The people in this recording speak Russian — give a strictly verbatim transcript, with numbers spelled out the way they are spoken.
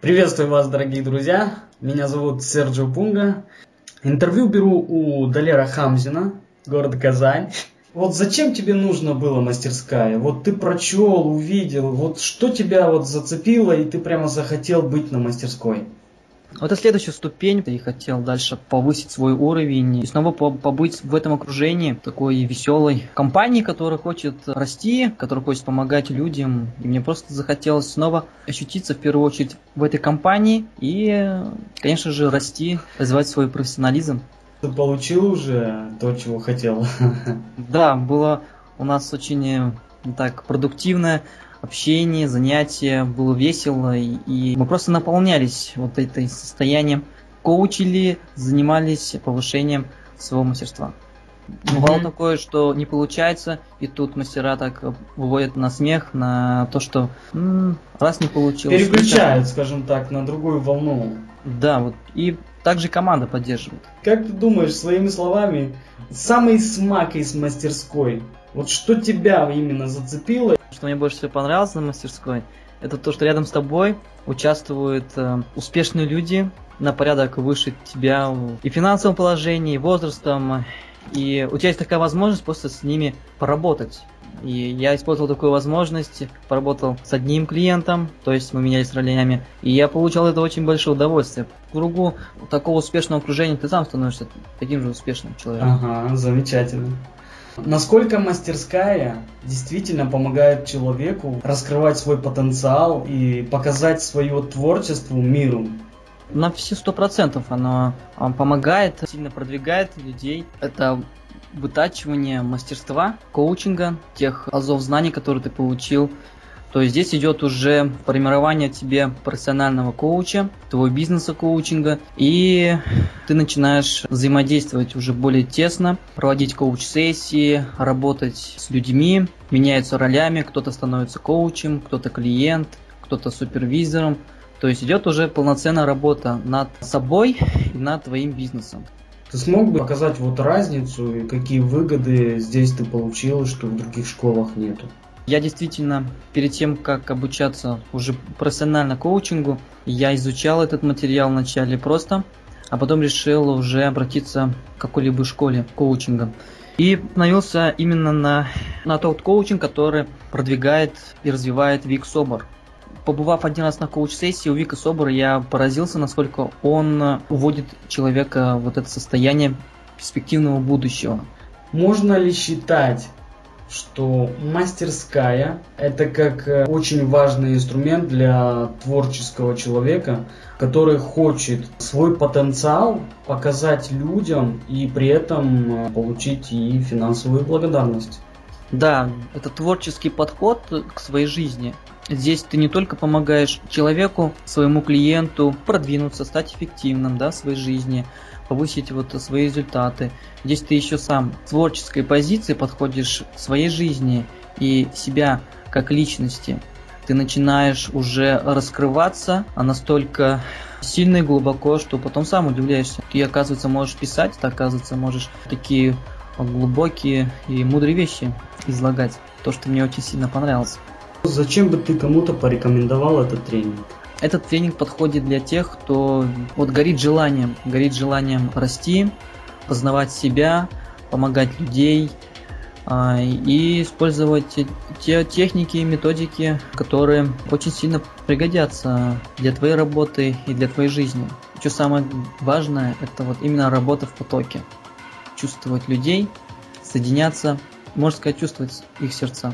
Приветствую вас, дорогие друзья. Меня зовут Сергей Пунга. Интервью беру у Далера Хамзина, города Казань. Вот зачем тебе нужно было мастерская? Вот ты прочел, увидел, вот что тебя вот зацепило, и ты прямо захотел быть на мастерской? Это следующая ступень. Я хотел дальше повысить свой уровень и снова побыть в этом окружении такой веселой компании, которая хочет расти, которая хочет помогать людям. И мне просто захотелось снова ощутиться в первую очередь в этой компании и, конечно же, расти, развивать свой профессионализм. Ты получил уже то, чего хотел? Да, было у нас очень так продуктивное общение, занятия, было весело, и, и мы просто наполнялись вот этим состоянием, коучили, занимались повышением своего мастерства. Бывало mm-hmm. такое, что не получается, и тут мастера так выводят на смех, на то, что м-м, раз не получилось. Переключают, это... скажем так, на другую волну. Да, вот и также команда поддерживает. Как ты думаешь, своими словами, самый смак из мастерской, вот что тебя именно зацепило? Что мне больше всего понравилось на мастерской, это то, что рядом с тобой участвуют э, успешные люди на порядок выше тебя и в финансовом положении, и возрастом. И у тебя есть такая возможность просто с ними поработать. И я использовал такую возможность, поработал с одним клиентом, то есть мы менялись ролями, и я получал это очень большое удовольствие. В кругу такого успешного окружения ты сам становишься таким же успешным человеком. Ага, замечательно. Насколько мастерская действительно помогает человеку раскрывать свой потенциал и показать свое творчество миру? На все сто процентов она помогает, сильно продвигает людей. Это вытачивание мастерства, коучинга, тех азов знаний, которые ты получил. То есть здесь идет уже формирование тебе профессионального коуча, твоего бизнеса коучинга, и ты начинаешь взаимодействовать уже более тесно, проводить коуч-сессии, работать с людьми, меняются ролями, кто-то становится коучем, кто-то клиент, кто-то супервизором. То есть идет уже полноценная работа над собой и над твоим бизнесом. Ты смог бы показать вот разницу и какие выгоды здесь ты получил, что в других школах нету? Я действительно, перед тем, как обучаться уже профессионально коучингу, я изучал этот материал вначале просто, а потом решил уже обратиться к какой-либо школе коучинга. И остановился именно на, на тот коучинг, который продвигает и развивает Вик Собер. Побывав один раз на коуч-сессии у Вика Собера, я поразился, насколько он уводит человека в вот это состояние перспективного будущего. Можно ли считать, что мастерская – это как очень важный инструмент для творческого человека, который хочет свой потенциал показать людям и при этом получить и финансовую благодарность? Да, это творческий подход к своей жизни. Здесь ты не только помогаешь человеку, своему клиенту продвинуться, стать эффективным, да, в своей жизни, повысить вот свои результаты. Здесь ты еще сам с творческой позиции подходишь к своей жизни и себя как личности. Ты начинаешь уже раскрываться настолько сильно и глубоко, что потом сам удивляешься. Ты, оказывается, можешь писать, ты, оказывается, можешь такие глубокие и мудрые вещи излагать. То, что мне очень сильно понравилось. Зачем бы ты кому-то порекомендовал этот тренинг? Этот тренинг подходит для тех, кто вот горит желанием, горит желанием расти, познавать себя, помогать людей а, и использовать те техники и методики, которые очень сильно пригодятся для твоей работы и для твоей жизни. И что самое важное, это вот именно работа в потоке. Чувствовать людей, соединяться, можно сказать, чувствовать их сердца.